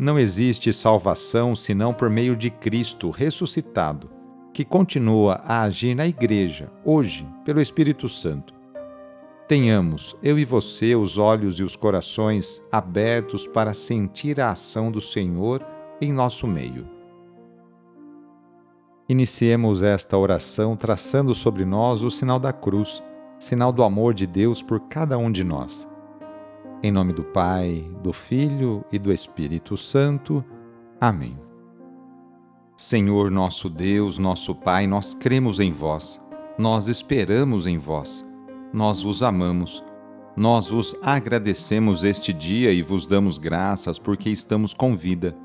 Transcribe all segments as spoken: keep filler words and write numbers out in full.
Não existe salvação senão por meio de Cristo ressuscitado, que continua a agir na Igreja, hoje, pelo Espírito Santo. Tenhamos, eu e você, os olhos e os corações abertos para sentir a ação do Senhor em nosso meio. Iniciemos esta oração traçando sobre nós o sinal da cruz, sinal do amor de Deus por cada um de nós. Em nome do Pai, do Filho e do Espírito Santo. Amém. Senhor nosso Deus, nosso Pai, nós cremos em vós, nós esperamos em vós, nós vos amamos, nós vos agradecemos este dia e vos damos graças porque estamos com vida.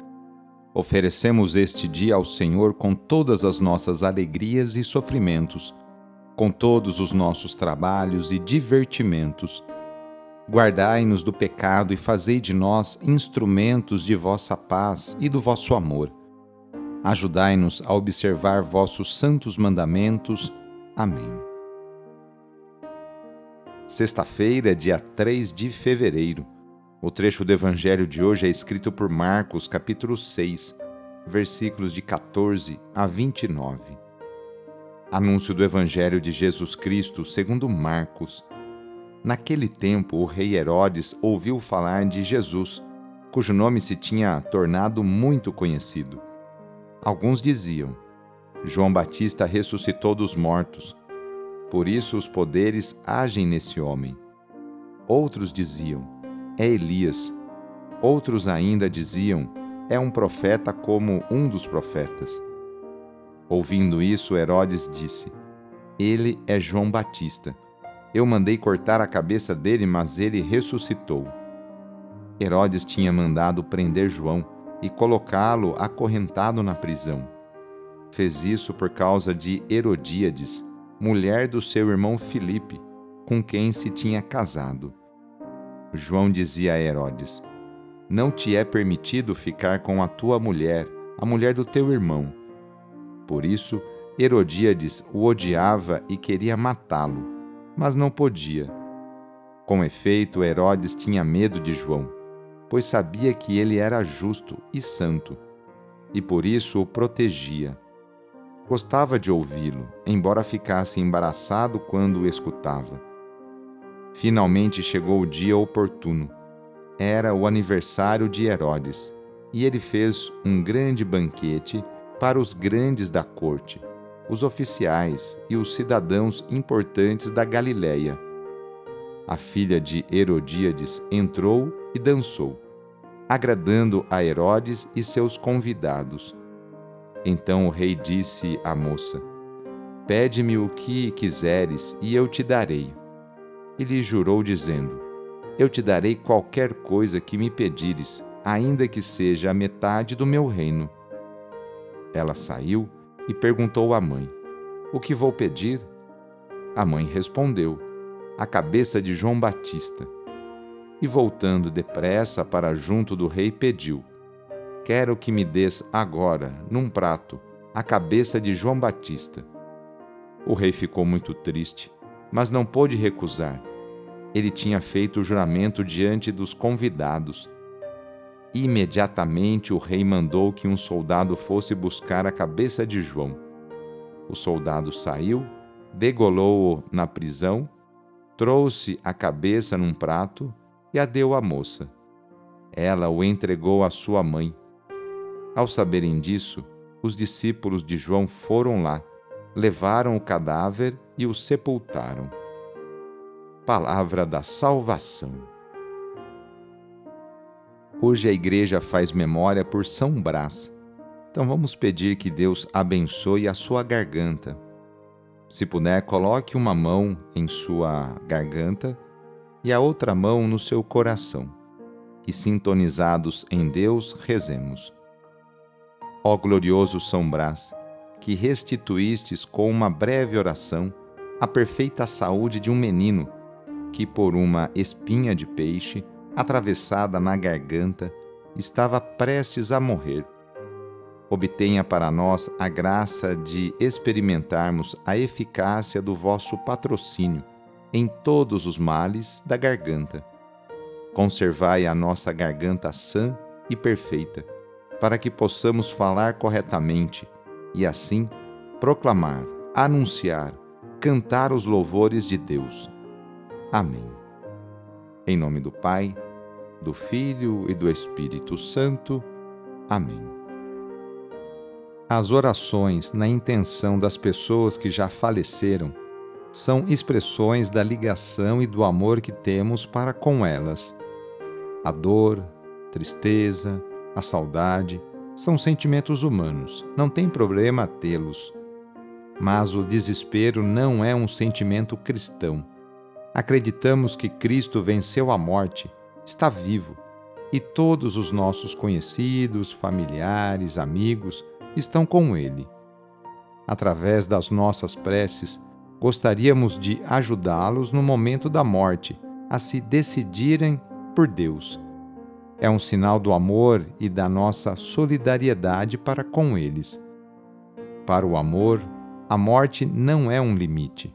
Oferecemos este dia ao Senhor com todas as nossas alegrias e sofrimentos, com todos os nossos trabalhos e divertimentos. Guardai-nos do pecado e fazei de nós instrumentos de vossa paz e do vosso amor. Ajudai-nos a observar vossos santos mandamentos. Amém. Sexta-feira, dia três de fevereiro. O trecho do Evangelho de hoje é escrito por Marcos, capítulo seis, versículos de quatorze a vinte e nove. Anúncio do Evangelho de Jesus Cristo segundo Marcos. Naquele tempo, o rei Herodes ouviu falar de Jesus, cujo nome se tinha tornado muito conhecido. Alguns diziam: João Batista ressuscitou dos mortos, por isso os poderes agem nesse homem. Outros diziam: é Elias. Outros ainda diziam: é um profeta como um dos profetas. Ouvindo isso, Herodes disse: ele é João Batista. Eu mandei cortar a cabeça dele, mas ele ressuscitou. Herodes tinha mandado prender João e colocá-lo acorrentado na prisão. Fez isso por causa de Herodíades, mulher do seu irmão Filipe, com quem se tinha casado. João dizia a Herodes: não te é permitido ficar com a tua mulher, a mulher do teu irmão. Por isso, Herodíades o odiava e queria matá-lo, mas não podia. Com efeito, Herodes tinha medo de João, pois sabia que ele era justo e santo, e por isso o protegia. Gostava de ouvi-lo, embora ficasse embaraçado quando o escutava. Finalmente chegou o dia oportuno. Era o aniversário de Herodes, e ele fez um grande banquete para os grandes da corte, os oficiais e os cidadãos importantes da Galiléia. A filha de Herodíades entrou e dançou, agradando a Herodes e seus convidados. Então o rei disse à moça: pede-me o que quiseres e eu te darei. E lhe jurou dizendo: eu te darei qualquer coisa que me pedires, ainda que seja a metade do meu reino. Ela saiu e perguntou à mãe: o que vou pedir? A mãe respondeu: a cabeça de João Batista. E voltando depressa para junto do rei, pediu: quero que me dês agora, num prato, a cabeça de João Batista. O rei ficou muito triste, mas não pôde recusar. Ele tinha feito o juramento diante dos convidados. Imediatamente o rei mandou que um soldado fosse buscar a cabeça de João. O soldado saiu, degolou-o na prisão, trouxe a cabeça num prato e a deu à moça. Ela o entregou à sua mãe. Ao saberem disso, os discípulos de João foram lá, levaram o cadáver e o sepultaram. Palavra da salvação. Hoje a Igreja faz memória por São Brás, então vamos pedir que Deus abençoe a sua garganta. Se puder, coloque uma mão em sua garganta e a outra mão no seu coração, e sintonizados em Deus, rezemos. Ó glorioso São Brás, que restituístes com uma breve oração a perfeita saúde de um menino que, por uma espinha de peixe, atravessada na garganta, estava prestes a morrer. Obtenha para nós a graça de experimentarmos a eficácia do vosso patrocínio em todos os males da garganta. Conservai a nossa garganta sã e perfeita, para que possamos falar corretamente e, assim, proclamar, anunciar, cantar os louvores de Deus. Amém. Em nome do Pai, do Filho e do Espírito Santo. Amém. As orações na intenção das pessoas que já faleceram são expressões da ligação e do amor que temos para com elas. A dor, tristeza, a saudade são sentimentos humanos, não tem problema tê-los. Mas o desespero não é um sentimento cristão. Acreditamos que Cristo venceu a morte, está vivo, e todos os nossos conhecidos, familiares, amigos estão com Ele. Através das nossas preces, gostaríamos de ajudá-los no momento da morte a se decidirem por Deus. É um sinal do amor e da nossa solidariedade para com eles. Para o amor, a morte não é um limite.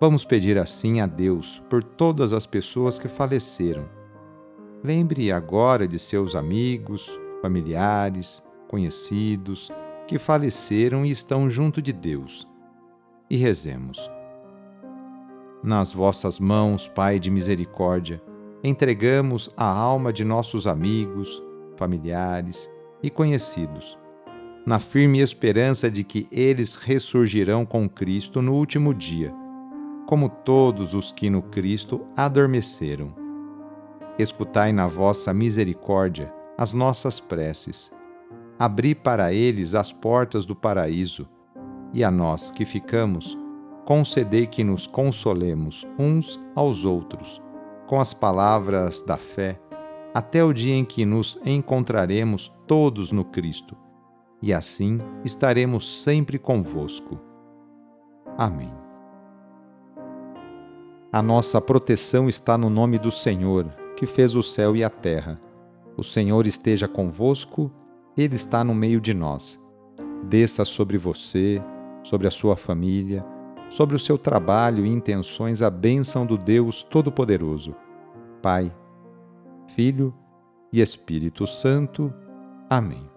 Vamos pedir assim a Deus por todas as pessoas que faleceram. Lembre agora de seus amigos, familiares, conhecidos, que faleceram e estão junto de Deus. E rezemos. Nas vossas mãos, Pai de misericórdia, entregamos a alma de nossos amigos, familiares e conhecidos, na firme esperança de que eles ressurgirão com Cristo no último dia, como todos os que no Cristo adormeceram. Escutai na vossa misericórdia as nossas preces. Abri para eles as portas do paraíso, e a nós que ficamos, concedei que nos consolemos uns aos outros, com as palavras da fé, até o dia em que nos encontraremos todos no Cristo, e assim estaremos sempre convosco. Amém. A nossa proteção está no nome do Senhor, que fez o céu e a terra. O Senhor esteja convosco, Ele está no meio de nós. Desça sobre você, sobre a sua família, sobre o seu trabalho e intenções a bênção do Deus Todo-Poderoso, Pai, Filho e Espírito Santo. Amém.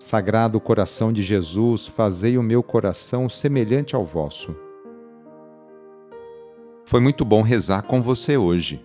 Sagrado coração de Jesus, fazei o meu coração semelhante ao vosso. Foi muito bom rezar com você hoje.